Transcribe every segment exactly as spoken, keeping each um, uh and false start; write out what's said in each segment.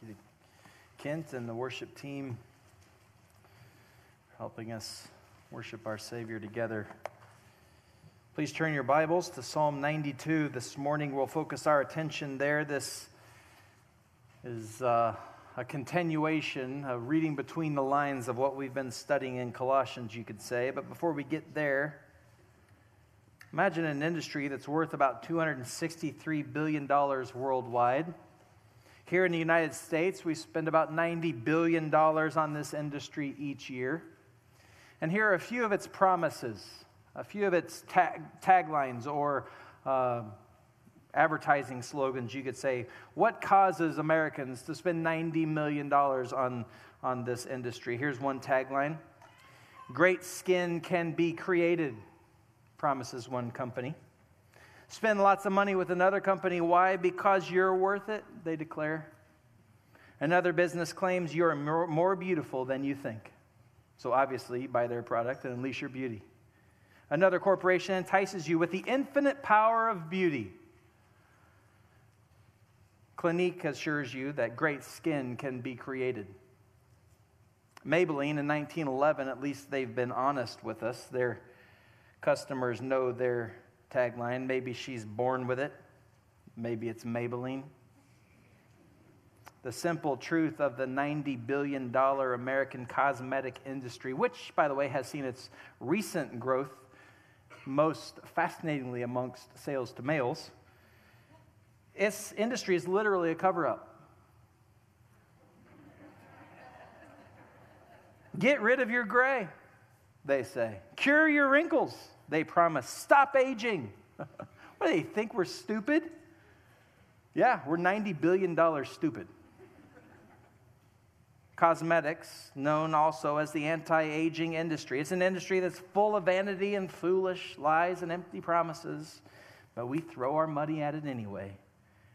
Thank you to Kent and the worship team for helping us worship our Savior together. Please turn your Bibles to Psalm ninety-two. This morning we'll focus our attention there. This is uh, a continuation of reading between the lines of what we've been studying in Colossians, you could say. But before we get there, imagine an industry that's worth about two hundred sixty-three billion dollars worldwide. Here in the United States, we spend about ninety billion dollars on this industry each year. And here are a few of its promises, a few of its tag, taglines or uh, advertising slogans, you could say. What causes Americans to spend ninety million dollars on, on this industry? Here's one tagline. Great skin can be created, promises one company. Spend lots of money with another company. Why? Because you're worth it, they declare. Another business claims you're more, more beautiful than you think. So obviously, buy their product and unleash your beauty. Another corporation entices you with the infinite power of beauty. Clinique assures you that great skin can be created. Maybelline in nineteen eleven, at least they've been honest with us. Their customers know their tagline. Maybe she's born with it. Maybe it's Maybelline. The simple truth of the ninety billion dollars American cosmetic industry, which, by the way, has seen its recent growth, most fascinatingly amongst sales to males. Its industry is literally a cover-up. Get rid of your gray, they say. Cure your wrinkles, they promise. Stop aging. What do they think? We're stupid? Yeah, we're ninety billion dollars stupid. Cosmetics, known also as the anti-aging industry. It's an industry that's full of vanity and foolish lies and empty promises, but we throw our money at it anyway.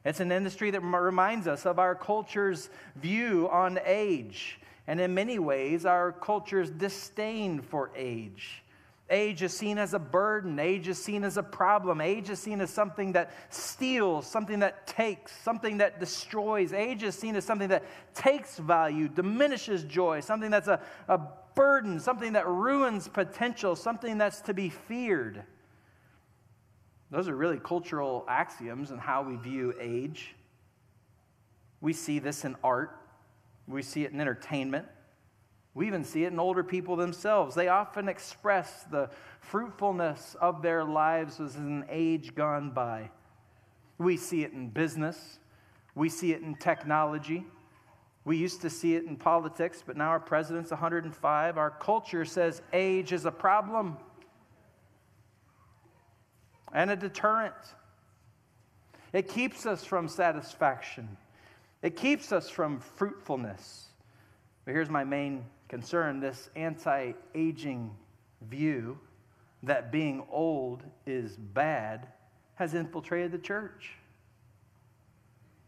It's an industry that reminds us of our culture's view on age, and in many ways, our culture's disdain for age. Age is seen as a burden. Age is seen as a problem. Age is seen as something that steals, something that takes, something that destroys. Age is seen as something that takes value, diminishes joy, something that's a, a burden, something that ruins potential, something that's to be feared. Those are really cultural axioms in how we view age. We see this in art. We see it in entertainment. We even see it in older people themselves. They often express the fruitfulness of their lives as an age gone by. We see it in business. We see it in technology. We used to see it in politics, but now our president's one hundred five. Our culture says age is a problem and a deterrent. It keeps us from satisfaction. It keeps us from fruitfulness. But here's my main concern, this anti-aging view that being old is bad has infiltrated the church.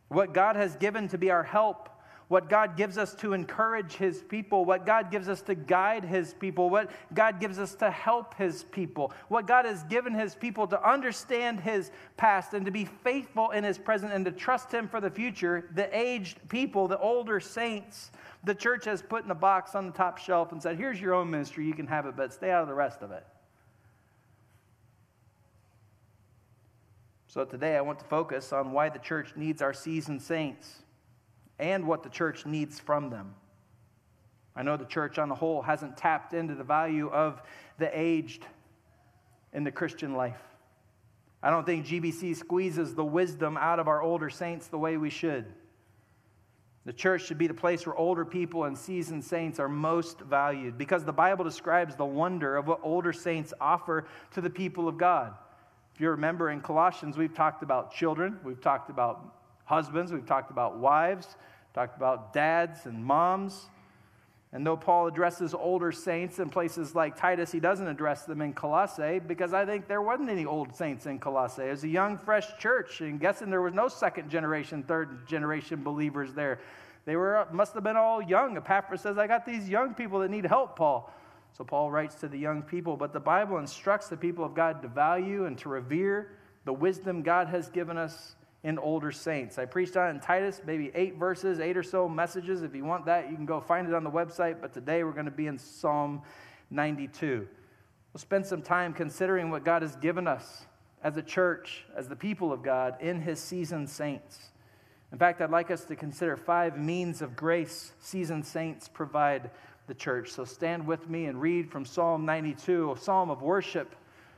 What God has given to be our help, what God gives us to encourage His people, what God gives us to guide His people, what God gives us to help His people, what God has given His people to understand His past and to be faithful in His present and to trust Him for the future, the aged people, the older saints, the church has put in a box on the top shelf and said, here's your own ministry, you can have it, but stay out of the rest of it. So today I want to focus on why the church needs our seasoned saints and what the church needs from them. I know the church on the whole hasn't tapped into the value of the aged in the Christian life. I don't think G B C squeezes the wisdom out of our older saints the way we should. The church should be the place where older people and seasoned saints are most valued because the Bible describes the wonder of what older saints offer to the people of God. If you remember in Colossians, we've talked about children, we've talked about husbands, we've talked about wives, talked about dads and moms. And though Paul addresses older saints in places like Titus, he doesn't address them in Colossae because I think there wasn't any old saints in Colossae. It was a young, fresh church, and guessing there was no second generation, third generation believers there. They were must have been all young. Epaphras says, I got these young people that need help, Paul. So Paul writes to the young people, but the Bible instructs the people of God to value and to revere the wisdom God has given us and older saints. I preached on it in Titus, maybe eight verses, eight or so messages. If you want that, you can go find it on the website. But today we're going to be in Psalm ninety-two. We'll spend some time considering what God has given us as a church, as the people of God, in his seasoned saints. In fact, I'd like us to consider five means of grace seasoned saints provide the church. So stand with me and read from Psalm ninety-two, a psalm of worship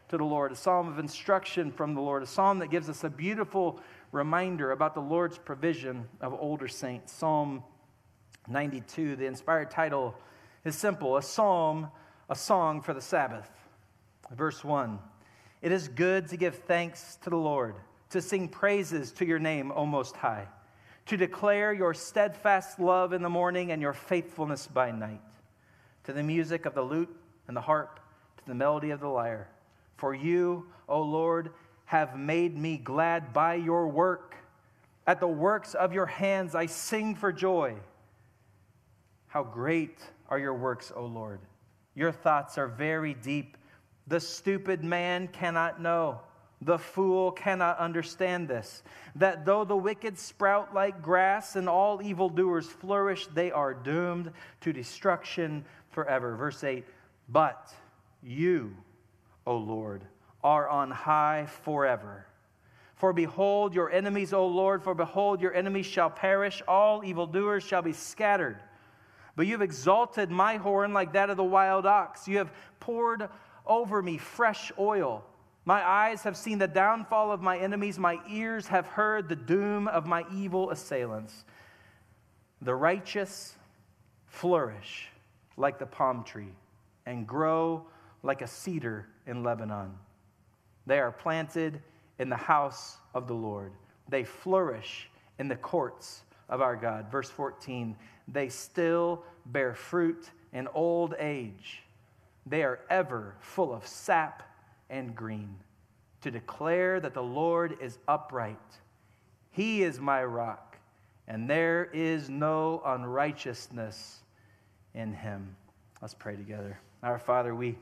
to the Lord, a psalm of instruction from the Lord, a psalm that gives us a beautiful reminder about the Lord's provision of older saints. Psalm ninety-two, the inspired title is simple, a psalm, a song for the Sabbath. Verse one, it is good to give thanks to the Lord, to sing praises to your name, O Most High, to declare your steadfast love in the morning and your faithfulness by night, to the music of the lute and the harp, to the melody of the lyre. For you, O Lord, have made me glad by your work. At the works of your hands I sing for joy. How great are your works, O Lord. Your thoughts are very deep. The stupid man cannot know. The fool cannot understand this, that though the wicked sprout like grass and all evildoers flourish, they are doomed to destruction forever. Verse eight, but you, O Lord, are on high forever. For behold your enemies, O Lord, for behold your enemies shall perish, all evildoers shall be scattered. But you have exalted my horn like that of the wild ox. You have poured over me fresh oil. My eyes have seen the downfall of my enemies. My ears have heard the doom of my evil assailants. The righteous flourish like the palm tree and grow like a cedar in Lebanon. They are planted in the house of the Lord. They flourish in the courts of our God. Verse fourteen, they still bear fruit in old age. They are ever full of sap and green, to declare that the Lord is upright. He is my rock, and there is no unrighteousness in him. Let's pray together. Our Father, we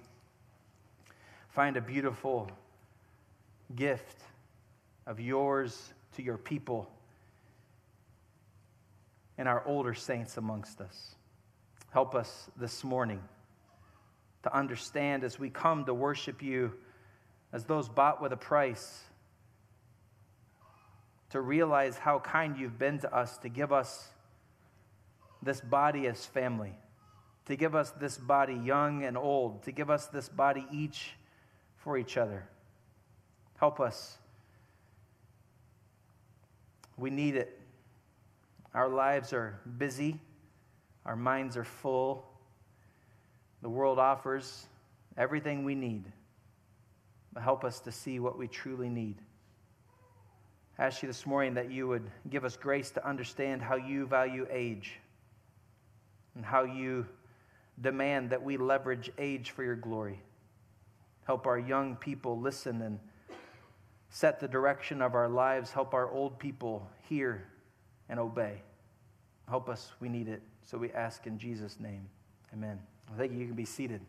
find a beautiful gift of yours to your people and our older saints amongst us. Help us this morning to understand as we come to worship you as those bought with a price, to realize how kind you've been to us, to give us this body as family, to give us this body young and old, to give us this body each for each other. Help us. We need it. Our lives are busy. Our minds are full. The world offers everything we need. Help us to see what we truly need. I ask you this morning that you would give us grace to understand how you value age and how you demand that we leverage age for your glory. Help our young people listen and set the direction of our lives. Help our old people hear and obey. Help us, we need it. So we ask in Jesus' name, amen. Well, thank you, you can be seated.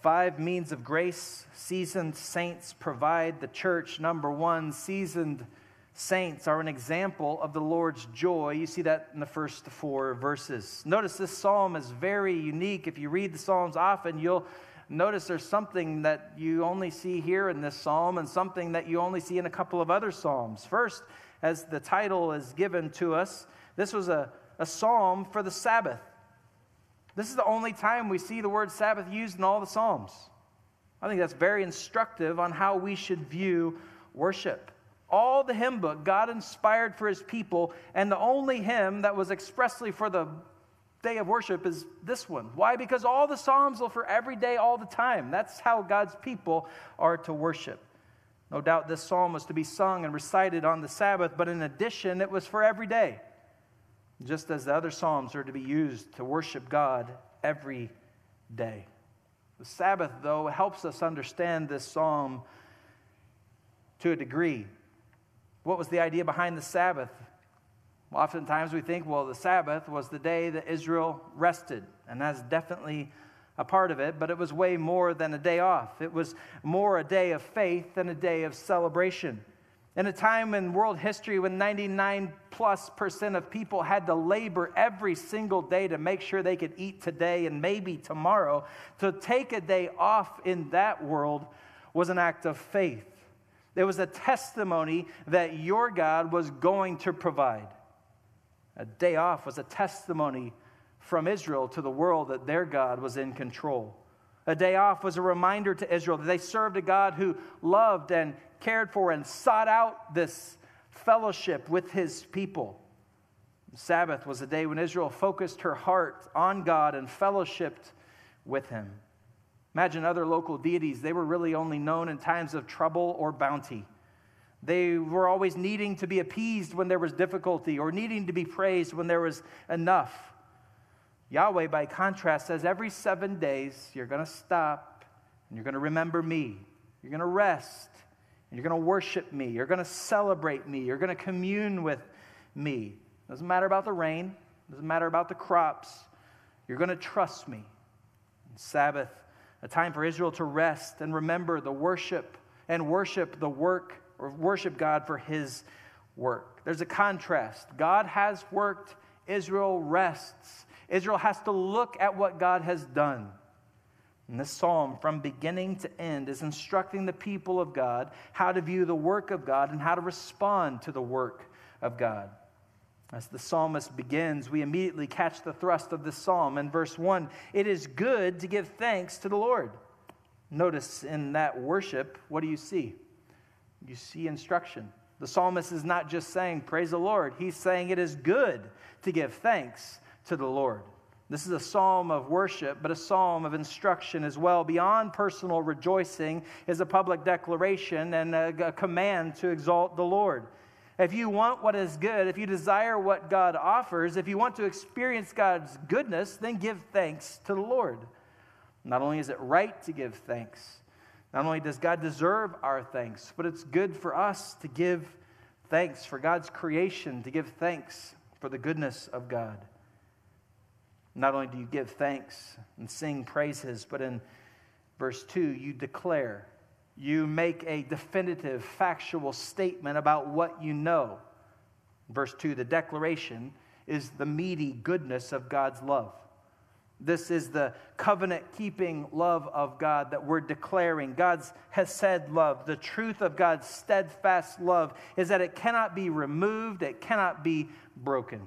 Five means of grace seasoned saints provide the church. Number one, seasoned saints are an example of the Lord's joy. You see that in the first four verses. Notice this psalm is very unique. If you read the Psalms often, you'll notice there's something that you only see here in this psalm and something that you only see in a couple of other psalms. First, as the title is given to us, this was a, a psalm for the Sabbath. This is the only time we see the word Sabbath used in all the Psalms. I think that's very instructive on how we should view worship. All the hymn book God inspired for his people, and the only hymn that was expressly for the day of worship is this one. Why? Because all the Psalms are for every day, all the time. That's how God's people are to worship. No doubt this psalm was to be sung and recited on the Sabbath, but in addition, it was for every day, just as the other psalms are to be used to worship God every day. The Sabbath, though, helps us understand this psalm to a degree. What was the idea behind the Sabbath? Well, oftentimes we think, well, the Sabbath was the day that Israel rested, and that's definitely a part of it, but it was way more than a day off. It was more a day of faith than a day of celebration. In a time in world history when ninety-nine plus percent of people had to labor every single day to make sure they could eat today and maybe tomorrow, to take a day off in that world was an act of faith. It was a testimony that your God was going to provide. A day off was a testimony from Israel to the world that their God was in control. A day off was a reminder to Israel that they served a God who loved and cared for and sought out this fellowship with his people. Sabbath was a day when Israel focused her heart on God and fellowshiped with him. Imagine other local deities. They were really only known in times of trouble or bounty. They were always needing to be appeased when there was difficulty or needing to be praised when there was enough. Yahweh, by contrast, says every seven days you're going to stop and you're going to remember me. You're going to rest and you're going to worship me. You're going to celebrate me. You're going to commune with me. Doesn't matter about the rain. Doesn't matter about the crops. You're going to trust me. And Sabbath, a time for Israel to rest and remember the worship and worship the work or worship God for his work. There's a contrast. God has worked. Israel rests. Israel has to look at what God has done. And this psalm, from beginning to end, is instructing the people of God how to view the work of God and how to respond to the work of God. As the psalmist begins, we immediately catch the thrust of the psalm. In verse one, it is good to give thanks to the Lord. Notice in that worship, what do you see? You see instruction. The psalmist is not just saying, praise the Lord. He's saying it is good to give thanks to the Lord. This is a psalm of worship, but a psalm of instruction as well. Beyond personal rejoicing is a public declaration and a command to exalt the Lord. If you want what is good, if you desire what God offers, if you want to experience God's goodness, then give thanks to the Lord. Not only is it right to give thanks, not only does God deserve our thanks, but it's good for us to give thanks for God's creation, to give thanks for the goodness of God. Not only do you give thanks and sing praises, but in verse two, you declare. You make a definitive, factual statement about what you know. Verse two, the declaration is the meaty goodness of God's love. This is the covenant-keeping love of God that we're declaring. God's chesed love, the truth of God's steadfast love, is that it cannot be removed, it cannot be broken.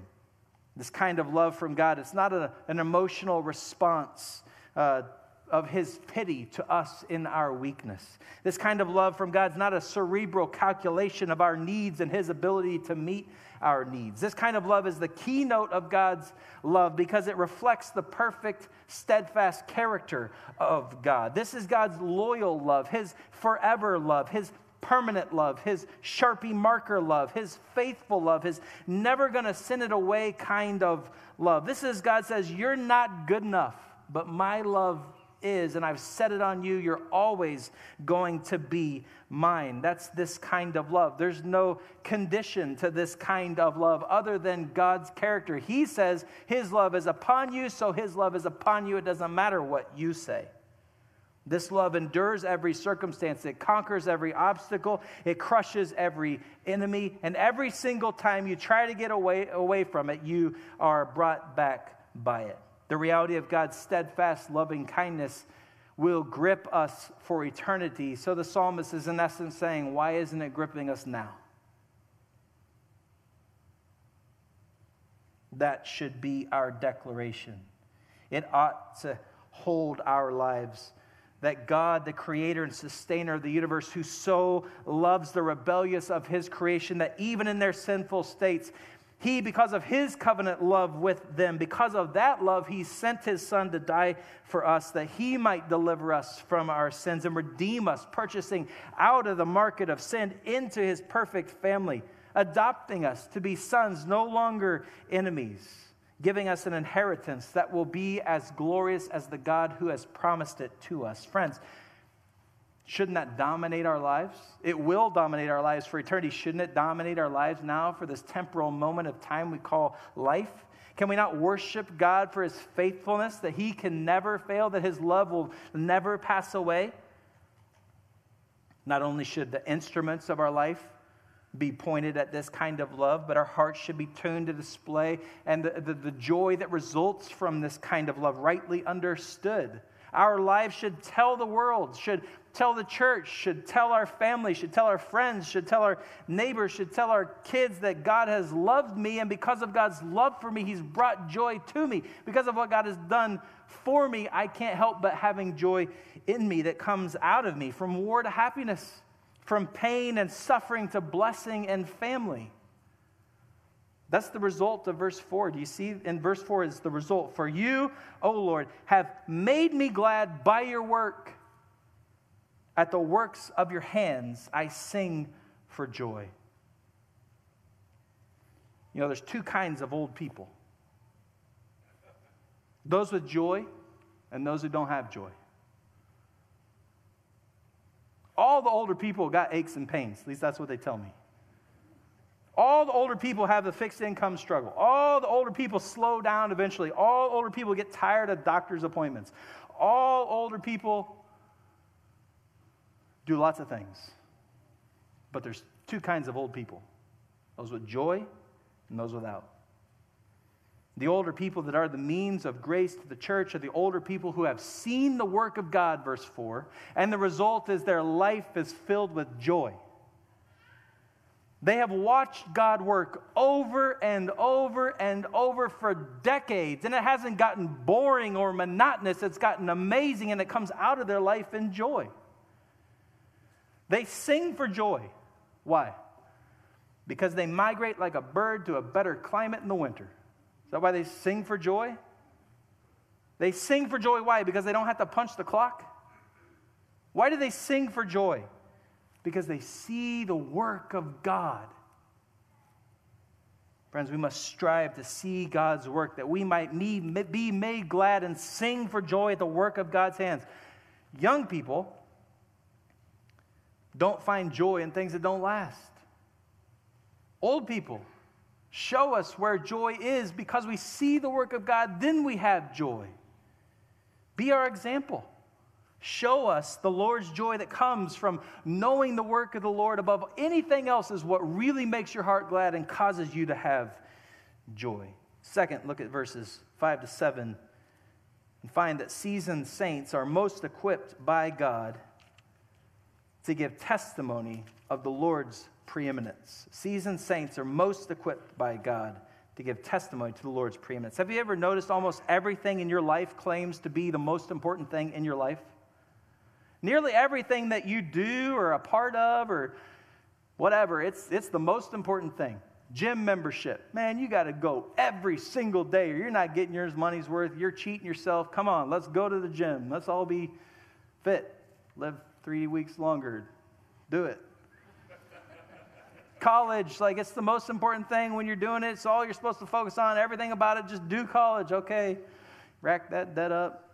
This kind of love from God, it's not a, an emotional response uh, of his pity to us in our weakness. This kind of love from God is not a cerebral calculation of our needs and his ability to meet our needs. This kind of love is the keynote of God's love because it reflects the perfect, steadfast character of God. This is God's loyal love, his forever love, his permanent love, his Sharpie marker love, his faithful love, his never going to send it away kind of love. This is God says, you're not good enough, but my love is, and I've set it on you, you're always going to be mine. That's this kind of love. There's no condition to this kind of love other than God's character. He says his love is upon you, so his love is upon you. It doesn't matter what you say. This love endures every circumstance. It conquers every obstacle. It crushes every enemy. And every single time you try to get away, away from it, you are brought back by it. The reality of God's steadfast, loving kindness will grip us for eternity. So the psalmist is in essence saying, why isn't it gripping us now? That should be our declaration. It ought to hold our lives, that God, the creator and sustainer of the universe, who so loves the rebellious of his creation that even in their sinful states, he, because of his covenant love with them, because of that love, he sent his son to die for us, that he might deliver us from our sins and redeem us, purchasing out of the market of sin into his perfect family, adopting us to be sons, no longer enemies, giving us an inheritance that will be as glorious as the God who has promised it to us. Friends, shouldn't that dominate our lives? It will dominate our lives for eternity. Shouldn't it dominate our lives now for this temporal moment of time we call life? Can we not worship God for his faithfulness, that he can never fail, that his love will never pass away? Not only should the instruments of our life be pointed at this kind of love, but our hearts should be tuned to display and the, the, the joy that results from this kind of love, rightly understood. Our lives should tell the world, should tell the church, should tell our family, should tell our friends, should tell our neighbors, should tell our kids that God has loved me, and because of God's love for me, He's brought joy to me. Because of what God has done for me, I can't help but having joy in me that comes out of me, from war to happiness, from pain and suffering to blessing and family. That's the result of verse four. Do you see? In verse four is the result. For you, O Lord, have made me glad by your work. At the works of your hands, I sing for joy. You know, there's two kinds of old people. Those with joy and those who don't have joy. All the older people got aches and pains. At least that's what they tell me. All the older people have the fixed income struggle. All the older people slow down eventually. All older people get tired of doctor's appointments. All older people do lots of things. But there's two kinds of old people. Those with joy and those without. The older people that are the means of grace to the church are the older people who have seen the work of God, verse four, and the result is their life is filled with joy. They have watched God work over and over and over for decades, and it hasn't gotten boring or monotonous. It's gotten amazing, and it comes out of their life in joy. They sing for joy. Why? Because they migrate like a bird to a better climate in the winter. Is that why they sing for joy? They sing for joy. Why? Because they don't have to punch the clock. Why do they sing for joy? Because they see the work of God. Friends, we must strive to see God's work, that we might be made glad and sing for joy at the work of God's hands. Young people don't find joy in things that don't last. Old people show us where joy is. Because we see the work of God, then we have joy. Be our example. Show us the Lord's joy that comes from knowing the work of the Lord above anything else is what really makes your heart glad and causes you to have joy. Second, look at verses five to seven and find that seasoned saints are most equipped by God to give testimony of the Lord's preeminence. Seasoned saints are most equipped by God to give testimony to the Lord's preeminence. Have you ever noticed almost everything in your life claims to be the most important thing in your life? Nearly everything that you do or a part of or whatever, it's, it's the most important thing. Gym membership. Man, you got to go every single day or you're not getting your money's worth. You're cheating yourself. Come on, let's go to the gym. Let's all be fit. Live three weeks longer. Do it. College, like it's the most important thing when you're doing it. It's all you're supposed to focus on. Everything about it, just do college. Okay, rack that debt up.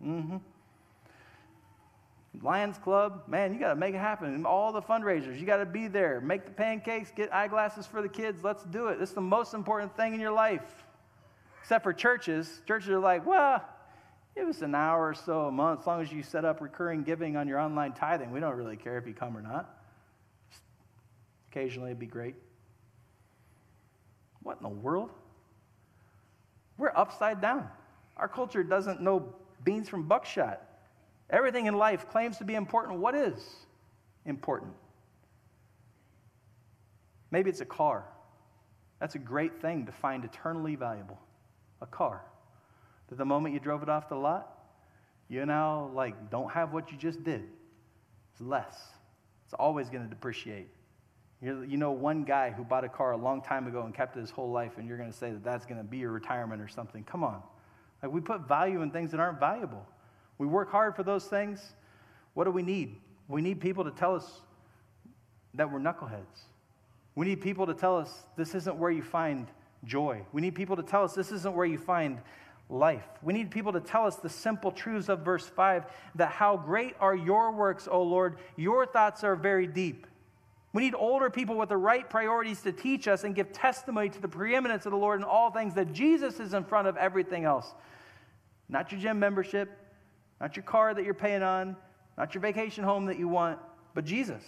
Mm-hmm. Lions Club, man, you got to make it happen. All the fundraisers, you got to be there. Make the pancakes, get eyeglasses for the kids. Let's do it. It's the most important thing in your life. Except for churches. Churches are like, well, give us an hour or so a month. As long as you set up recurring giving on your online tithing, we don't really care if you come or not. Just occasionally it'd be great. What in the world? We're upside down. Our culture doesn't know beans from buckshot. Everything in life claims to be important. What is important? Maybe it's a car. That's a great thing to find eternally valuable. A car. That the moment you drove it off the lot, you now like don't have what you just did. It's less. It's always going to depreciate. You're, you know one guy who bought a car a long time ago and kept it his whole life, and you're going to say that that's going to be your retirement or something. Come on. Like we put value in things that aren't valuable. We work hard for those things. What do we need? We need people to tell us that we're knuckleheads. We need people to tell us this isn't where you find joy. We need people to tell us this isn't where you find life. We need people to tell us the simple truths of verse five, that how great are your works, O Lord. Your thoughts are very deep. We need older people with the right priorities to teach us and give testimony to the preeminence of the Lord in all things, that Jesus is in front of everything else. Not your gym membership, not your car that you're paying on, not your vacation home that you want, but Jesus.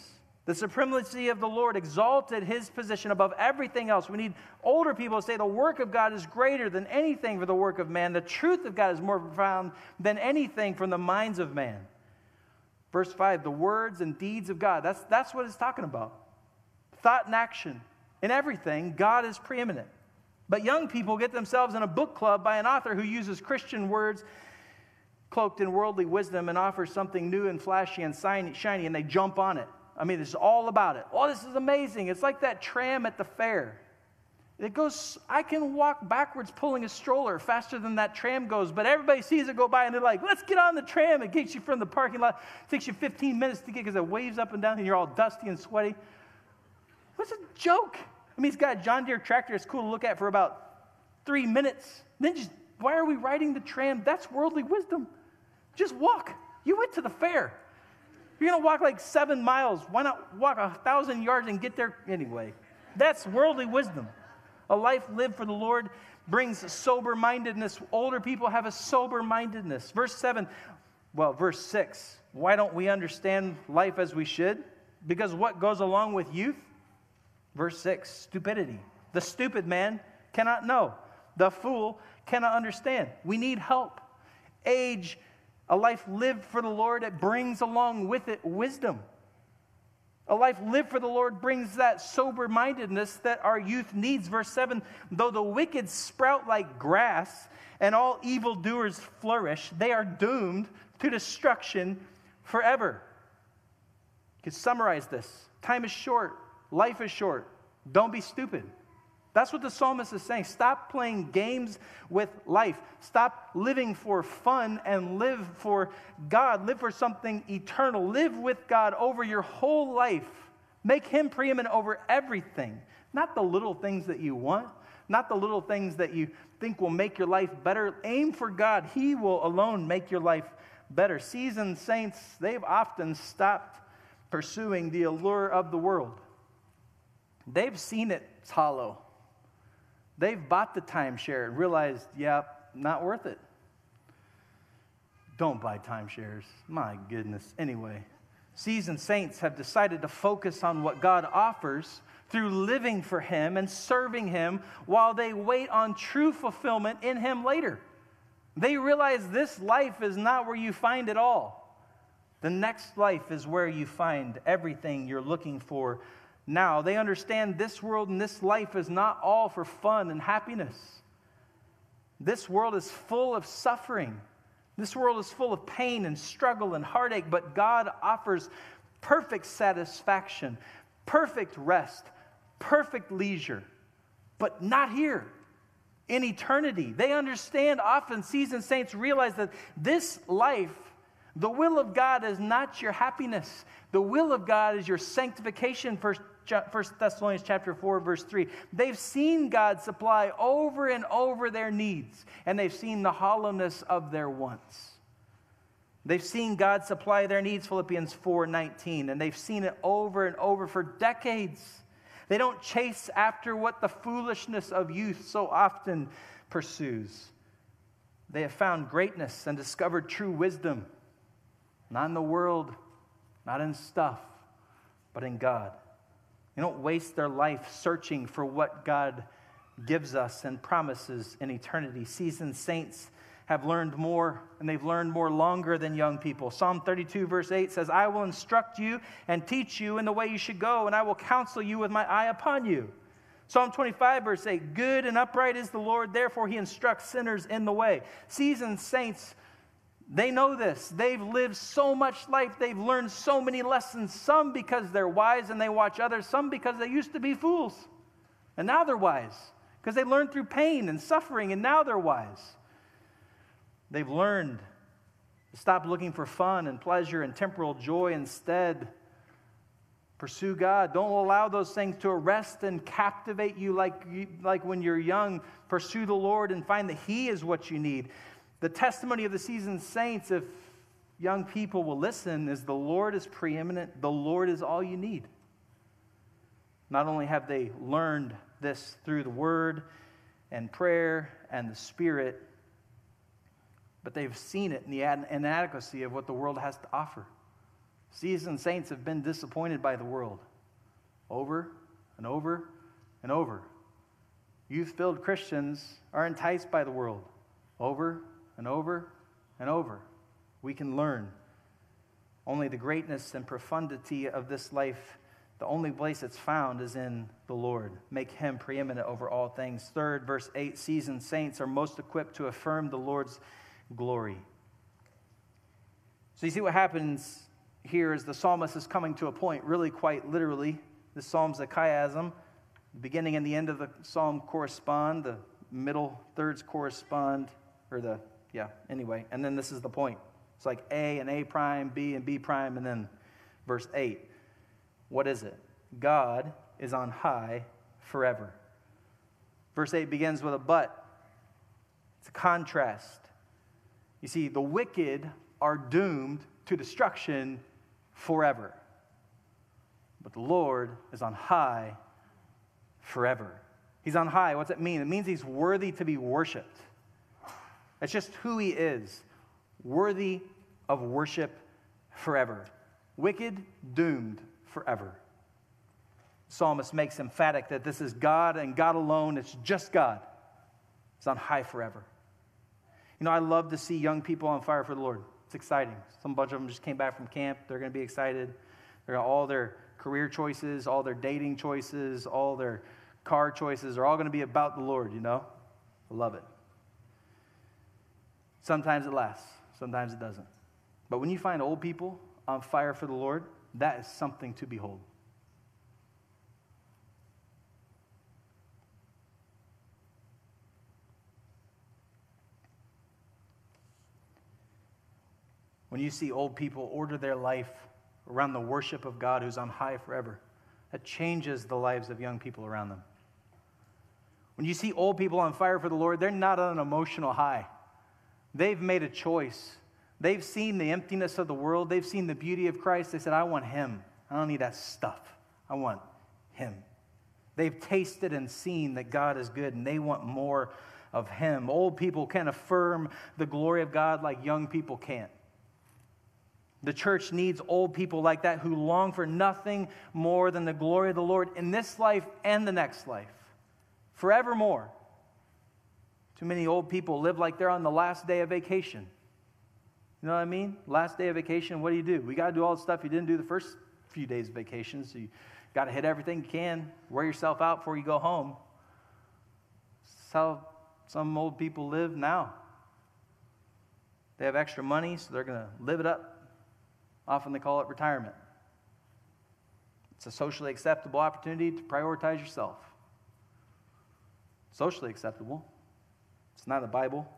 The supremacy of the Lord exalted his position above everything else. We need older people to say the work of God is greater than anything for the work of man. The truth of God is more profound than anything from the minds of man. Verse five, the words and deeds of God. That's, that's what it's talking about. Thought and action. In everything, God is preeminent. But young people get themselves in a book club by an author who uses Christian words cloaked in worldly wisdom and offers something new and flashy and shiny, and they jump on it. I mean, it's all about it. Oh, this is amazing. It's like that tram at the fair. It goes, I can walk backwards pulling a stroller faster than that tram goes, but everybody sees it go by and they're like, let's get on the tram. It gets you from the parking lot. It takes you fifteen minutes to get because it waves up and down and you're all dusty and sweaty. What's a joke? I mean, he's got a John Deere tractor. It's cool to look at for about three minutes. Then just, why are we riding the tram? That's worldly wisdom. Just walk. You went to the fair. You're going to walk like seven miles. Why not walk a thousand yards and get there anyway? That's worldly wisdom. A life lived for the Lord brings sober-mindedness. Older people have a sober-mindedness. Verse seven, well, verse six, why don't we understand life as we should? Because what goes along with youth? Verse six, stupidity. The stupid man cannot know. The fool cannot understand. We need help. Age, a life lived for the Lord, it brings along with it wisdom. A life lived for the Lord brings that sober-mindedness that our youth needs. Verse seven, though the wicked sprout like grass and all evildoers flourish, they are doomed to destruction forever. You can summarize this. Time is short. Life is short. Don't be stupid. That's what the psalmist is saying. Stop playing games with life. Stop living for fun and live for God. Live for something eternal. Live with God over your whole life. Make him preeminent over everything. Not the little things that you want. Not the little things that you think will make your life better. Aim for God. He will alone make your life better. Seasoned saints, they've often stopped pursuing the allure of the world. They've seen it, it's hollow. They've bought the timeshare and realized, yeah, not worth it. Don't buy timeshares. My goodness. Anyway, seasoned saints have decided to focus on what God offers through living for him and serving him while they wait on true fulfillment in him later. They realize this life is not where you find it all. The next life is where you find everything you're looking for. Now, they understand this world and this life is not all for fun and happiness. This world is full of suffering. This world is full of pain and struggle and heartache, but God offers perfect satisfaction, perfect rest, perfect leisure, but not here, in eternity. They understand, often seasoned saints realize that this life, the will of God is not your happiness. The will of God is your sanctification, first Thessalonians chapter four, verse three. They've seen God supply over and over their needs, and they've seen the hollowness of their wants. They've seen God supply their needs, Philippians four nineteen, and they've seen it over and over for decades. They don't chase after what the foolishness of youth so often pursues. They have found greatness and discovered true wisdom, not in the world, not in stuff, but in God. They don't waste their life searching for what God gives us and promises in eternity. Seasoned saints have learned more, and they've learned more longer than young people. Psalm thirty-two, verse eight says, I will instruct you and teach you in the way you should go, and I will counsel you with my eye upon you. Psalm twenty-five, verse eight, good and upright is the Lord, therefore he instructs sinners in the way. Seasoned saints, they know this. They've lived so much life. They've learned so many lessons, some because they're wise and they watch others, some because they used to be fools, and now they're wise because they learned through pain and suffering, and now they're wise. They've learned to stop looking for fun and pleasure and temporal joy. Instead, pursue God. Don't allow those things to arrest and captivate you like, like when you're young. Pursue the Lord and find that he is what you need. The testimony of the seasoned saints, if young people will listen, is the Lord is preeminent. The Lord is all you need. Not only have they learned this through the word and prayer and the Spirit, but they've seen it in the inadequacy of what the world has to offer. Seasoned saints have been disappointed by the world over and over and over. Youth-filled Christians are enticed by the world over and over and over. We can learn only the greatness and profundity of this life. The only place it's found is in the Lord. Make him preeminent over all things. Third, verse eight, seasoned saints are most equipped to affirm the Lord's glory. So you see what happens here is the psalmist is coming to a point, really quite literally. The psalm's a chiasm. The beginning and the end of the psalm correspond. The middle thirds correspond, or the, yeah, anyway. And then this is the point. It's like A and A prime, B and B prime, and then verse eight. What is it? God is on high forever. Verse eight begins with a but. It's a contrast. You see, the wicked are doomed to destruction forever. But the Lord is on high forever. He's on high. What's that mean? It means he's worthy to be worshipped. That's just who he is. Worthy of worship forever. Wicked, doomed forever. The psalmist makes emphatic that this is God and God alone. It's just God. It's on high forever. You know, I love to see young people on fire for the Lord. It's exciting. Some bunch of them just came back from camp. They're going to be excited. They're gonna, all their career choices, all their dating choices, all their car choices are all going to be about the Lord, you know? I love it. Sometimes it lasts. Sometimes it doesn't. But when you find old people on fire for the Lord, that is something to behold. When you see old people order their life around the worship of God who's on high forever, that changes the lives of young people around them. When you see old people on fire for the Lord, they're not on an emotional high. They've made a choice. They've seen the emptiness of the world. They've seen the beauty of Christ. They said, I want him. I don't need that stuff. I want him. They've tasted and seen that God is good, and they want more of him. Old people can affirm the glory of God like young people can't. The church needs old people like that who long for nothing more than the glory of the Lord in this life and the next life, forevermore. Too many old people live like they're on the last day of vacation. You know what I mean? Last day of vacation, what do you do? We got to do all the stuff you didn't do the first few days of vacation, so you got to hit everything you can, wear yourself out before you go home. That's how some old people live now. They have extra money, so they're going to live it up. Often they call it retirement. It's a socially acceptable opportunity to prioritize yourself. Socially acceptable. It's not in the Bible.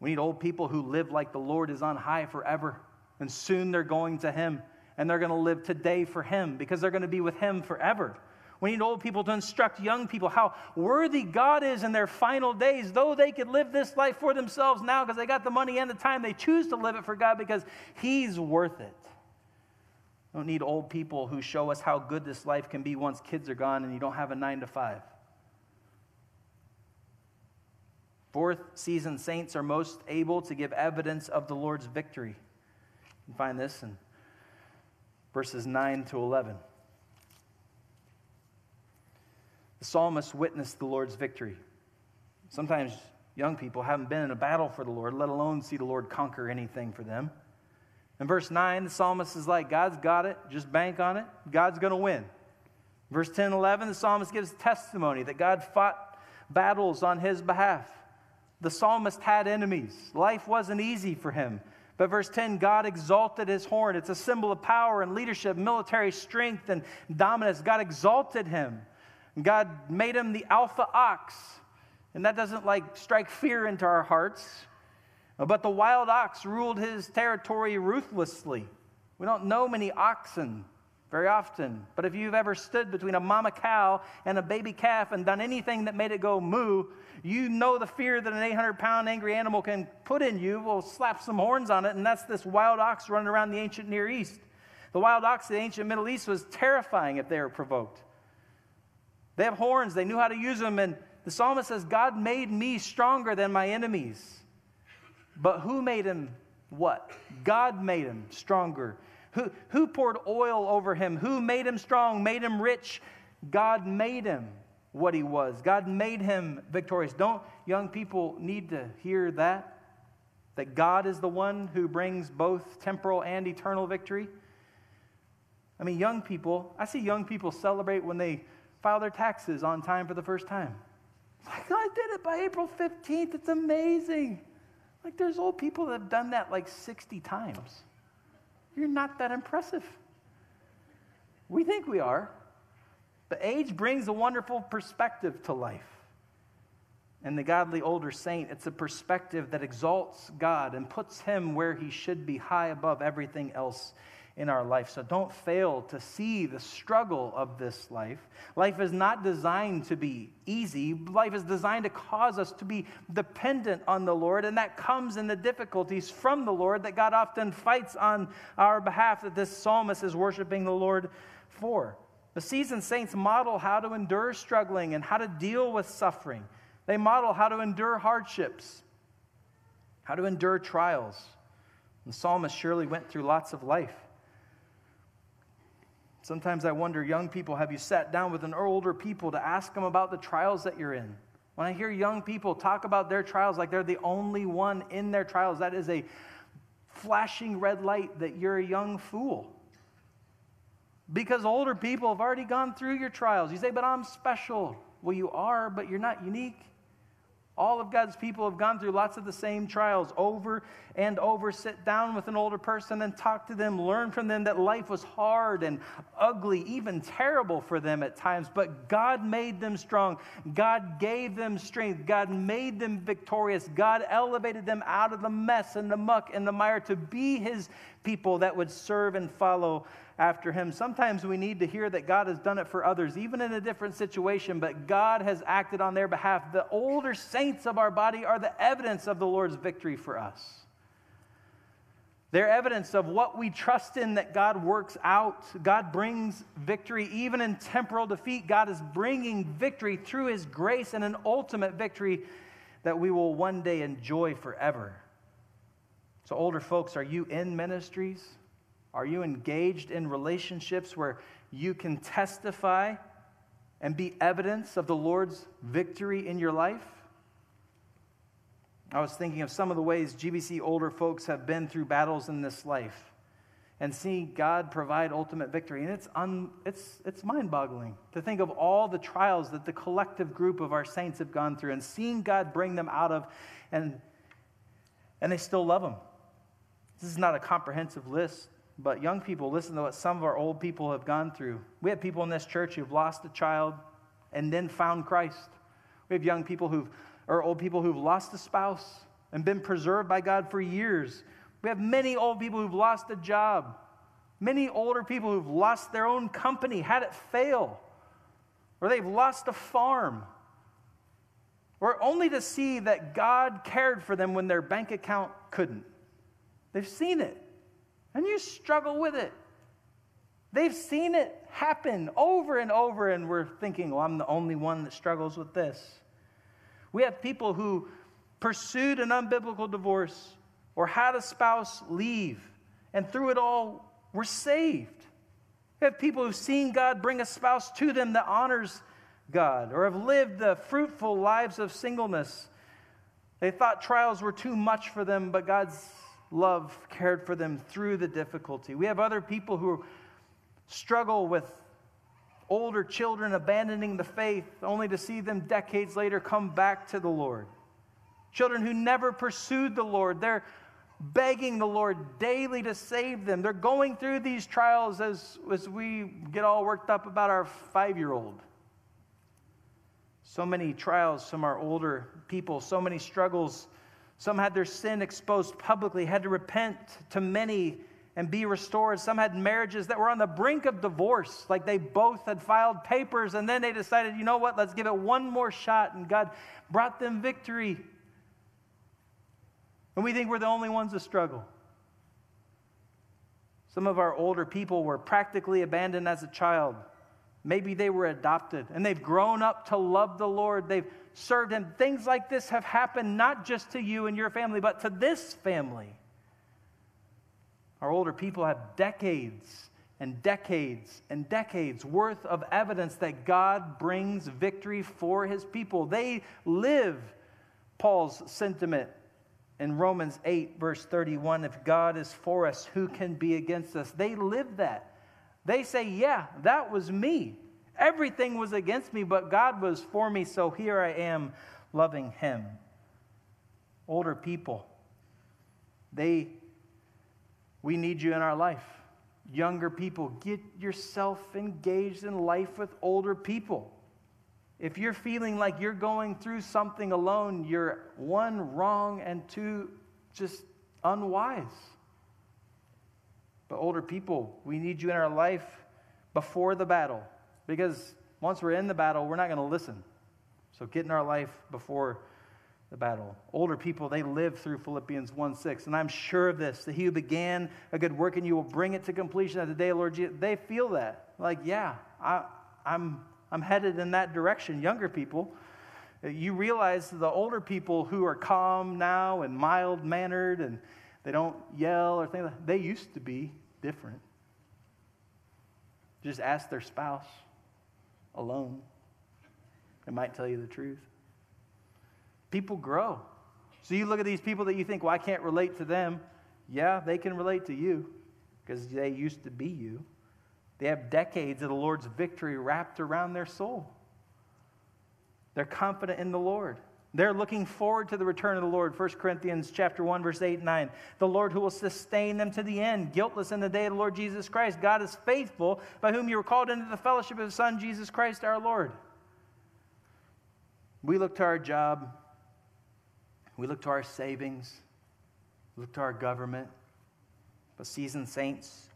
We need old people who live like the Lord is on high forever, and soon they're going to him, and they're going to live today for him because they're going to be with him forever. We need old people to instruct young people how worthy God is in their final days, though they could live this life for themselves now because they got the money and the time. They choose to live it for God because he's worth it. We don't need old people who show us how good this life can be once kids are gone and you don't have a nine to five. Fourth, seasoned saints are most able to give evidence of the Lord's victory. You can find this in verses nine to eleven. The psalmist witnessed the Lord's victory. Sometimes young people haven't been in a battle for the Lord, let alone see the Lord conquer anything for them. In verse nine, the psalmist is like, God's got it, just bank on it, God's going to win. Verse ten and eleven, the psalmist gives testimony that God fought battles on his behalf. The psalmist had enemies. Life wasn't easy for him. But verse ten, God exalted his horn. It's a symbol of power and leadership, military strength and dominance. God exalted him. God made him the alpha ox. And that doesn't like strike fear into our hearts. But the wild ox ruled his territory ruthlessly. We don't know many oxen very often. But if you've ever stood between a mama cow and a baby calf and done anything that made it go moo, you know the fear that an eight hundred pound angry animal can put in you. We'll slap some horns on it, and that's this wild ox running around the ancient Near East. The wild ox of the ancient Middle East was terrifying if they were provoked. They have horns. They knew how to use them, and the psalmist says, God made me stronger than my enemies. But who made him what? God made him stronger Who, who poured oil over him? Who made him strong, made him rich? God made him what he was. God made him victorious. Don't young people need to hear that? That God is the one who brings both temporal and eternal victory? I mean, young people, I see young people celebrate when they file their taxes on time for the first time. Like, I did it by April fifteenth. It's amazing. Like, there's old people that have done that like sixty times. You're not that impressive. We think we are. But age brings a wonderful perspective to life. And the godly older saint, it's a perspective that exalts God and puts him where he should be, high above everything else in our life. So don't fail to see the struggle of this life. Life is not designed to be easy. Life is designed to cause us to be dependent on the Lord, and that comes in the difficulties from the Lord that God often fights on our behalf, that this psalmist is worshiping the Lord for. The seasoned saints model how to endure struggling and how to deal with suffering. They model how to endure hardships, how to endure trials. The psalmist surely went through lots of life. Sometimes I wonder, young people, have you sat down with an older people to ask them about the trials that you're in? When I hear young people talk about their trials like they're the only one in their trials, that is a flashing red light that you're a young fool. Because older people have already gone through your trials. You say, but I'm special. Well, you are, but you're not unique. All of God's people have gone through lots of the same trials over and over. Sit down with an older person and talk to them. Learn from them that life was hard and ugly, even terrible for them at times. But God made them strong. God gave them strength. God made them victorious. God elevated them out of the mess and the muck and the mire to be his people that would serve and follow after him. Sometimes we need to hear that God has done it for others, even in a different situation, but God has acted on their behalf. The older saints of our body are the evidence of the Lord's victory for us. They're evidence of what we trust in, that God works out. God brings victory even in temporal defeat. God is bringing victory through his grace and an ultimate victory that we will one day enjoy forever. So older folks, are you in ministries? Are you engaged in relationships where you can testify and be evidence of the Lord's victory in your life? I was thinking of some of the ways G B C older folks have been through battles in this life and seeing God provide ultimate victory. And it's, un, it's, it's mind-boggling to think of all the trials that the collective group of our saints have gone through and seeing God bring them out of, and, and they still love him. This is not a comprehensive list. But young people, listen to what some of our old people have gone through. We have people in this church who've lost a child and then found Christ. We have young people who've, or old people who've lost a spouse and been preserved by God for years. We have many old people who've lost a job. Many older people who've lost their own company, had it fail. Or they've lost a farm. Or only to see that God cared for them when their bank account couldn't. They've seen it. And you struggle with it. They've seen it happen over and over, and we're thinking, well, I'm the only one that struggles with this. We have people who pursued an unbiblical divorce or had a spouse leave, and through it all, were saved. We have people who've seen God bring a spouse to them that honors God, or have lived the fruitful lives of singleness. They thought trials were too much for them, but God's love cared for them through the difficulty. We have other people who struggle with older children abandoning the faith only to see them decades later come back to the Lord. Children who never pursued the Lord, they're begging the Lord daily to save them. They're going through these trials as, as we get all worked up about our five-year-old. So many trials from our older people, so many struggles. Some had their sin exposed publicly, had to repent to many and be restored. Some had marriages that were on the brink of divorce, like they both had filed papers, and then they decided, you know what, let's give it one more shot, and God brought them victory. And we think we're the only ones that struggle. Some of our older people were practically abandoned as a child. Maybe they were adopted, and they've grown up to love the Lord. They've served him. Things like this have happened not just to you and your family, but to this family. Our older people have decades and decades and decades worth of evidence that God brings victory for his people. They live Paul's sentiment in Romans eight, verse thirty-one, if God is for us, who can be against us? They live that. They say, yeah, that was me. Everything was against me, but God was for me, so here I am loving him. Older people, they, we need you in our life. Younger people, get yourself engaged in life with older people. If you're feeling like you're going through something alone, you're one, wrong, and two, just unwise. But older people, we need you in our life before the battle, because once we're in the battle, we're not going to listen. So get in our life before the battle. Older people, they live through Philippians one six, and I'm sure of this, that he who began a good work in you will bring it to completion at the day of the Lord Jesus. They feel that. Like, yeah, I, I'm, I'm headed in that direction. Younger people, you realize the older people who are calm now and mild-mannered and they don't yell or things like that, they used to be different. Just ask their spouse alone. They might tell you the truth. People grow. So you look at these people that you think, well, I can't relate to them. Yeah, they can relate to you because they used to be you. They have decades of the Lord's victory wrapped around their soul. They're confident in the Lord. They're looking forward to the return of the Lord. First Corinthians chapter one, verse eight and nine. The Lord who will sustain them to the end, guiltless in the day of the Lord Jesus Christ. God is faithful, by whom you were called into the fellowship of his Son, Jesus Christ our Lord. We look to our job. We look to our savings, we look to our government, but seasoned saints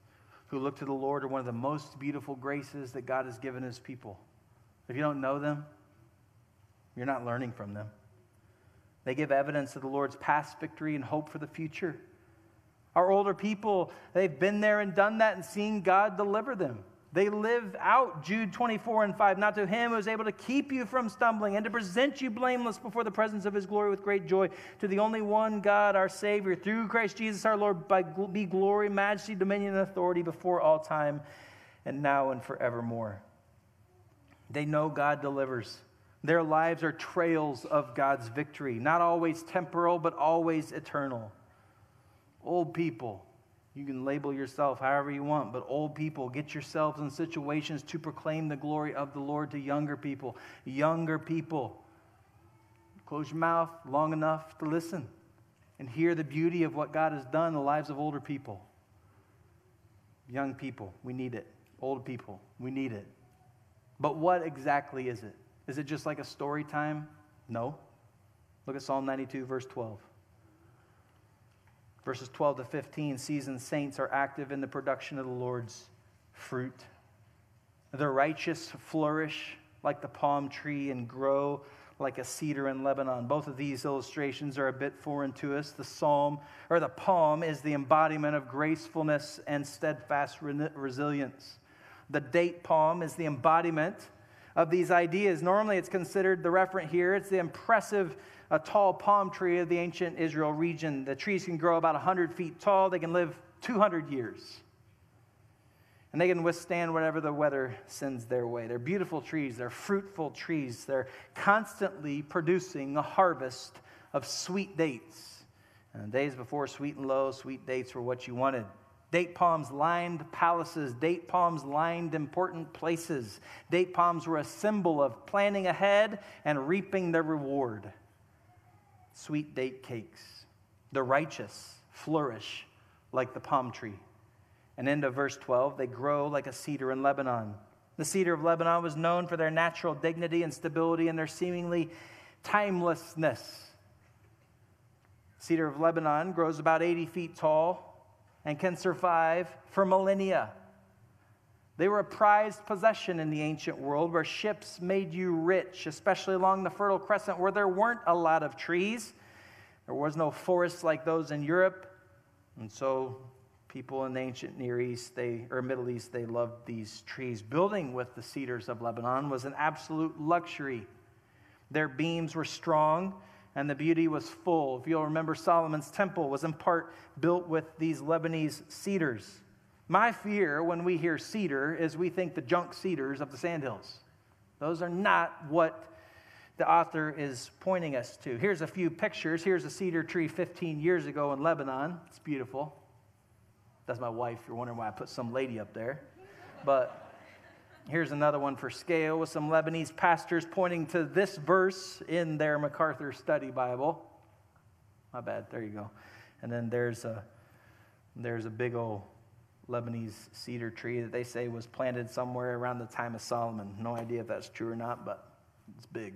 who look to the Lord are one of the most beautiful graces that God has given his people. If you don't know them, you're not learning from them. They give evidence of the Lord's past victory and hope for the future. Our older people, they've been there and done that and seen God deliver them. They live out Jude twenty-four and five. Now to him who is able to keep you from stumbling and to present you blameless before the presence of his glory with great joy. To the only one God, our Savior, through Christ Jesus our Lord, by be glory, majesty, dominion, and authority before all time and now and forevermore. They know God delivers. Their lives are trails of God's victory, not always temporal, but always eternal. Old people. You can label yourself however you want, but old people, get yourselves in situations to proclaim the glory of the Lord to younger people. Younger people, close your mouth long enough to listen and hear the beauty of what God has done in the lives of older people. Young people, we need it. Old people, we need it. But what exactly is it? Is it just like a story time? No. Look at Psalm ninety-two, verse twelve. Verses twelve to fifteen, seasoned saints are active in the production of the Lord's fruit. The righteous flourish like the palm tree and grow like a cedar in Lebanon. Both of these illustrations are a bit foreign to us. The psalm, or the palm, is the embodiment of gracefulness and steadfast re- resilience. The date palm is the embodiment of these ideas. Normally it's considered the referent here. It's the impressive a tall palm tree of the ancient Israel region. The trees can grow about one hundred feet tall. They can live two hundred years. And they can withstand whatever the weather sends their way. They're beautiful trees. They're fruitful trees. They're constantly producing a harvest of sweet dates. And days before, sweet and low, sweet dates were what you wanted. Date palms lined palaces. Date palms lined important places. Date palms were a symbol of planning ahead and reaping their reward. Sweet date cakes. The righteous flourish like the palm tree. And into verse twelve, they grow like a cedar in Lebanon. The cedar of Lebanon was known for their natural dignity and stability and their seemingly timelessness. Cedar of Lebanon grows about eighty feet tall and can survive for millennia. They were a prized possession in the ancient world where ships made you rich, especially along the Fertile Crescent where there weren't a lot of trees. There was no forests like those in Europe. And so people in the ancient Near East, they, or Middle East, they loved these trees. Building with the cedars of Lebanon was an absolute luxury. Their beams were strong and the beauty was full. If you'll remember, Solomon's temple was in part built with these Lebanese cedars. My fear when we hear cedar is we think the junk cedars of the sandhills. Those are not what the author is pointing us to. Here's a few pictures. Here's a cedar tree fifteen years ago in Lebanon. It's beautiful. That's my wife. You're wondering why I put some lady up there. But here's another one for scale with some Lebanese pastors pointing to this verse in their MacArthur study Bible. My bad. There you go. And then there's a, there's a big old Lebanese cedar tree that they say was planted somewhere around the time of Solomon. No idea if that's true or not, but it's big.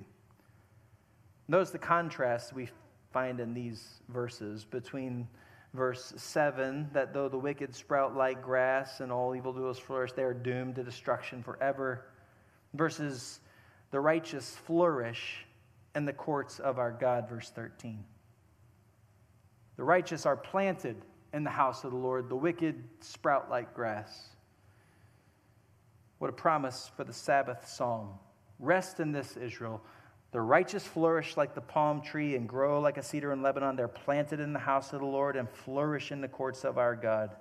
Notice the contrast we find in these verses between verse seven, that though the wicked sprout like grass and all evildoers flourish, they are doomed to destruction forever, versus the righteous flourish in the courts of our God, verse thirteen. The righteous are planted in the house of the Lord, the wicked sprout like grass. What a promise for the Sabbath psalm. Rest in this, Israel. The righteous flourish like the palm tree and grow like a cedar in Lebanon. They're planted in the house of the Lord and flourish in the courts of our God.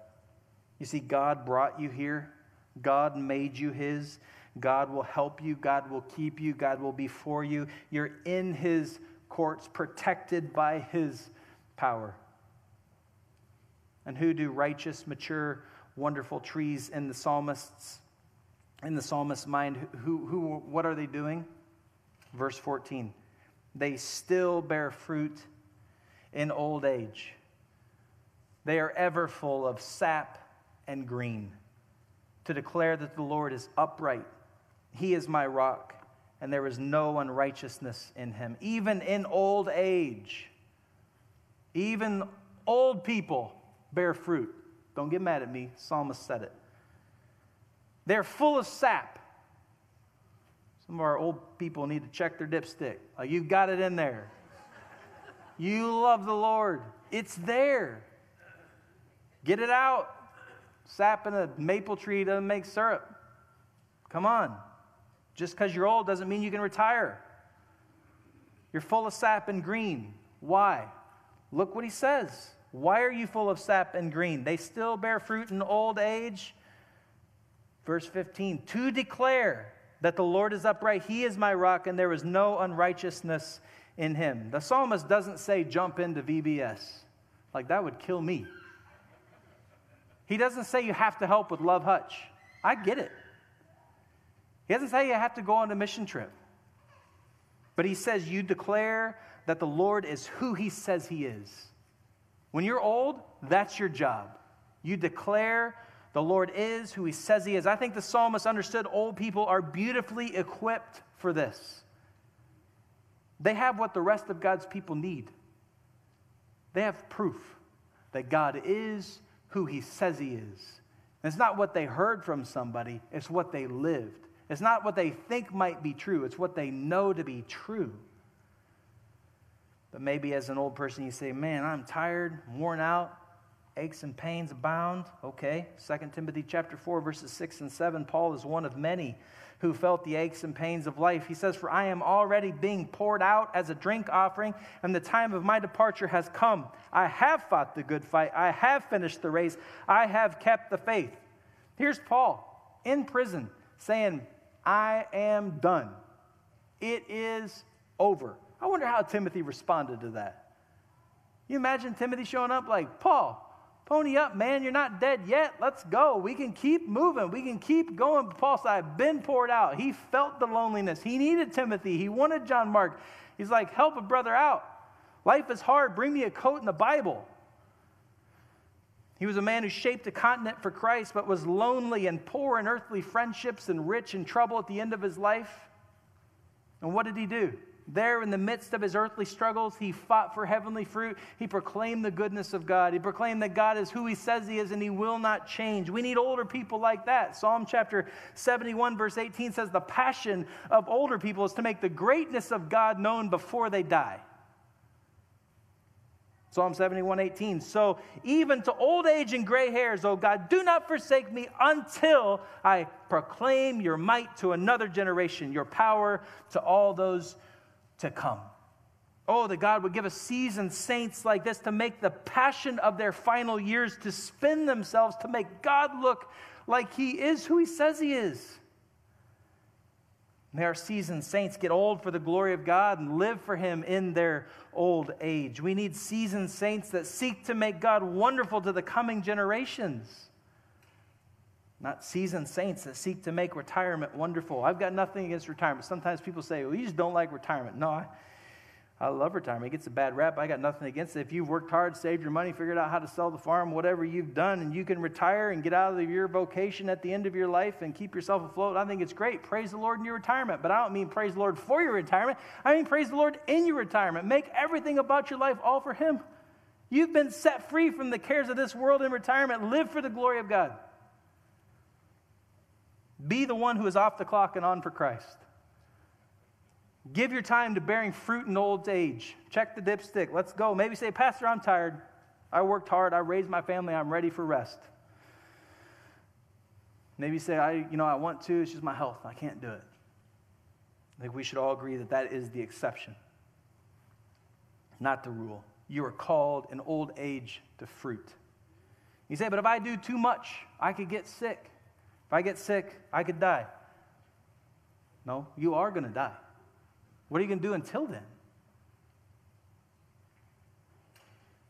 You see, God brought you here. God made you his. God will help you. God will keep you. God will be for you. You're in his courts, protected by his power. And who do righteous, mature, wonderful trees in the psalmist's, in the psalmist's mind, who, who, what are they doing? Verse fourteen, they still bear fruit in old age. They are ever full of sap and green, to declare that the Lord is upright. He is my rock, and there is no unrighteousness in him. Even in old age, even old people bear fruit. Don't get mad at me. Psalmist said it. They're full of sap. Some of our old people need to check their dipstick. Like, you've got it in there. You love the Lord. It's there. Get it out. Sap in a maple tree doesn't make syrup. Come on. Just because you're old doesn't mean you can retire. You're full of sap and green. Why? Look what he says. Why are you full of sap and green? They still bear fruit in old age. Verse fifteen, to declare that the Lord is upright, he is my rock, and there is no unrighteousness in him. The psalmist doesn't say jump into V B S. Like, that would kill me. He doesn't say you have to help with Love Hutch. I get it. He doesn't say you have to go on a mission trip. But he says you declare that the Lord is who he says he is. When you're old, that's your job. You declare the Lord is who he says he is. I think the psalmist understood old people are beautifully equipped for this. They have what the rest of God's people need. They have proof that God is who he says he is. And it's not what they heard from somebody. It's what they lived. It's not what they think might be true. It's what they know to be true. But maybe as an old person you say, man, I'm tired, worn out. Aches and pains abound. Okay, Second Timothy chapter four, verses six and seven, Paul is one of many who felt the aches and pains of life. He says, for I am already being poured out as a drink offering, and the time of my departure has come. I have fought the good fight. I have finished the race. I have kept the faith. Here's Paul in prison saying, I am done. It is over. I wonder how Timothy responded to that. You imagine Timothy showing up like, Paul, pony up, man. You're not dead yet. Let's go. We can keep moving. We can keep going. Paul said, I've been poured out. He felt the loneliness. He needed Timothy. He wanted John Mark. He's like, help a brother out. Life is hard. Bring me a coat and a Bible. He was a man who shaped a continent for Christ, but was lonely and poor in earthly friendships and rich in trouble at the end of his life. And what did he do? There in the midst of his earthly struggles, he fought for heavenly fruit. He proclaimed the goodness of God. He proclaimed that God is who he says he is and he will not change. We need older people like that. Psalm chapter seventy-one, verse eighteen says, the passion of older people is to make the greatness of God known before they die. Psalm seventy-one, eighteen, so even to old age and gray hairs, O God, do not forsake me until I proclaim your might to another generation, your power to all those to come. Oh, that God would give us seasoned saints like this to make the passion of their final years to spend themselves to make God look like he is who he says he is. May our seasoned saints get old for the glory of God and live for him in their old age. We need seasoned saints that seek to make God wonderful to the coming generations. Not seasoned saints that seek to make retirement wonderful. I've got nothing against retirement. Sometimes people say, well, you just don't like retirement. No, I, I love retirement. It gets a bad rap. I got nothing against it. If you've worked hard, saved your money, figured out how to sell the farm, whatever you've done, and you can retire and get out of your vocation at the end of your life and keep yourself afloat, I think it's great. Praise the Lord in your retirement. But I don't mean praise the Lord for your retirement. I mean praise the Lord in your retirement. Make everything about your life all for him. You've been set free from the cares of this world in retirement. Live for the glory of God. Be the one who is off the clock and on for Christ. Give your time to bearing fruit in old age. Check the dipstick. Let's go. Maybe say, Pastor, I'm tired. I worked hard. I raised my family. I'm ready for rest. Maybe say, I, you know, I want to. It's just my health. I can't do it. I think we should all agree that that is the exception, not the rule. You are called in old age to fruit. You say, but if I do too much, I could get sick. If I get sick, I could die. No, you are going to die. What are you going to do until then?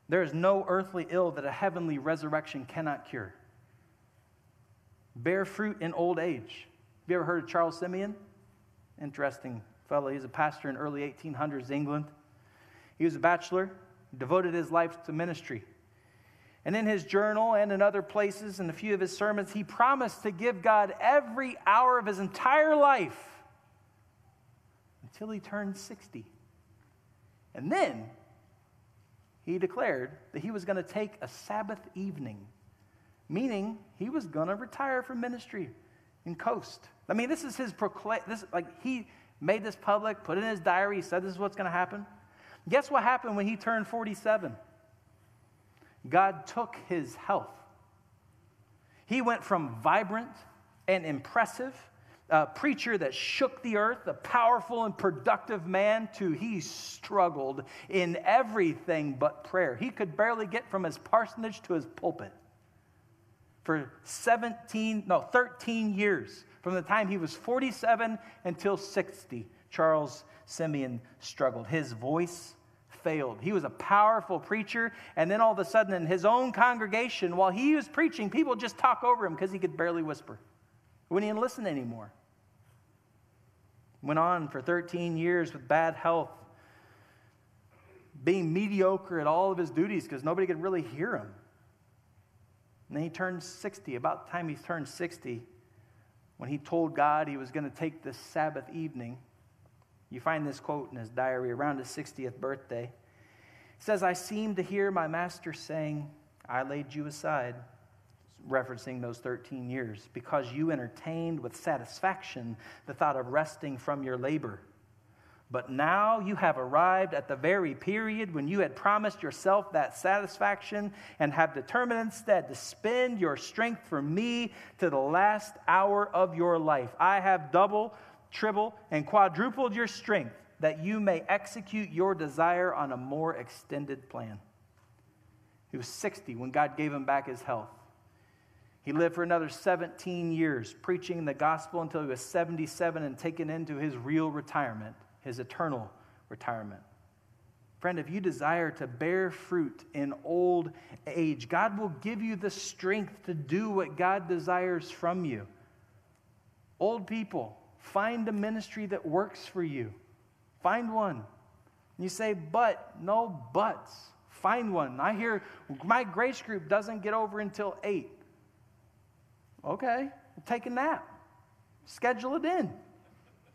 There is no earthly ill that a heavenly resurrection cannot cure. Bear fruit in old age. Have you ever heard of Charles Simeon? Interesting fellow. He's a pastor in early eighteen hundreds England. He was a bachelor, devoted his life to ministry. And in his journal and in other places and a few of his sermons, he promised to give God every hour of his entire life until he turned sixty. And then he declared that he was going to take a Sabbath evening, meaning he was going to retire from ministry and coast. I mean, this is his proclaim. This, like, he made this public, put it in his diary, he said this is what's going to happen. Guess what happened when he turned forty-seven? God took his health. He went from vibrant and impressive, a preacher that shook the earth, a powerful and productive man, to he struggled in everything but prayer. He could barely get from his parsonage to his pulpit. For seventeen, no, thirteen years, from the time he was forty-seven until sixty, Charles Simeon struggled. His voice failed. He was a powerful preacher, and then all of a sudden in his own congregation, while he was preaching, people just talk over him because he could barely whisper. He wouldn't even listen anymore. Went on for thirteen years with bad health, being mediocre at all of his duties because nobody could really hear him. And then he turned sixty. About the time he turned sixty, when he told God he was going to take this Sabbath evening, you find this quote in his diary around his sixtieth birthday. It says, I seemed to hear my master saying, I laid you aside, referencing those thirteen years, because you entertained with satisfaction the thought of resting from your labor. But now you have arrived at the very period when you had promised yourself that satisfaction and have determined instead to spend your strength for me to the last hour of your life. I have double, triple, and quadrupled your strength that you may execute your desire on a more extended plan. He was sixty when God gave him back his health. He lived for another seventeen years, preaching the gospel until he was seventy-seven and taken into his real retirement, his eternal retirement. Friend, if you desire to bear fruit in old age, God will give you the strength to do what God desires from you. Old people, find a ministry that works for you. Find one. And you say, but, no buts. Find one. I hear my grace group doesn't get over until eight. Okay, take a nap. Schedule it in.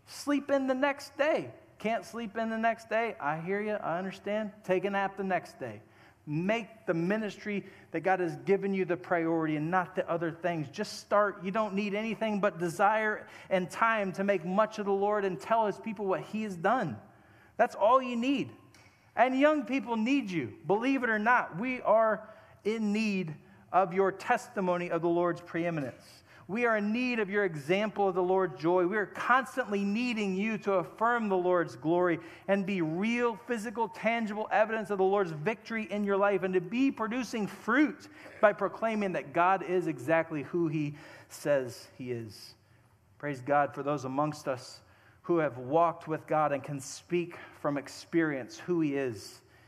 Sleep in the next day. Can't sleep in the next day? I hear you. I understand. Take a nap the next day. Make the ministry that God has given you the priority and not the other things. Just start. You don't need anything but desire and time to make much of the Lord and tell his people what he has done. That's all you need. And young people need you. Believe it or not, we are in need of your testimony of the Lord's preeminence. We are in need of your example of the Lord's joy. We are constantly needing you to affirm the Lord's glory and be real, physical, tangible evidence of the Lord's victory in your life, and to be producing fruit by proclaiming that God is exactly who he says he is. Praise God for those amongst us who have walked with God and can speak from experience who he is